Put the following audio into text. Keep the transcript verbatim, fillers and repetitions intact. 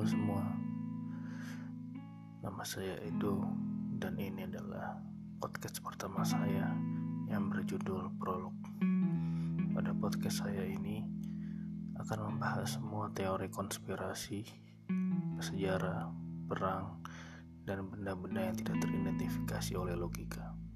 Halo semua, nama saya Edo dan ini adalah podcast pertama saya yang berjudul Prolog. Pada podcast saya ini akan membahas semua teori konspirasi, sejarah, perang, dan benda-benda yang tidak teridentifikasi oleh logika.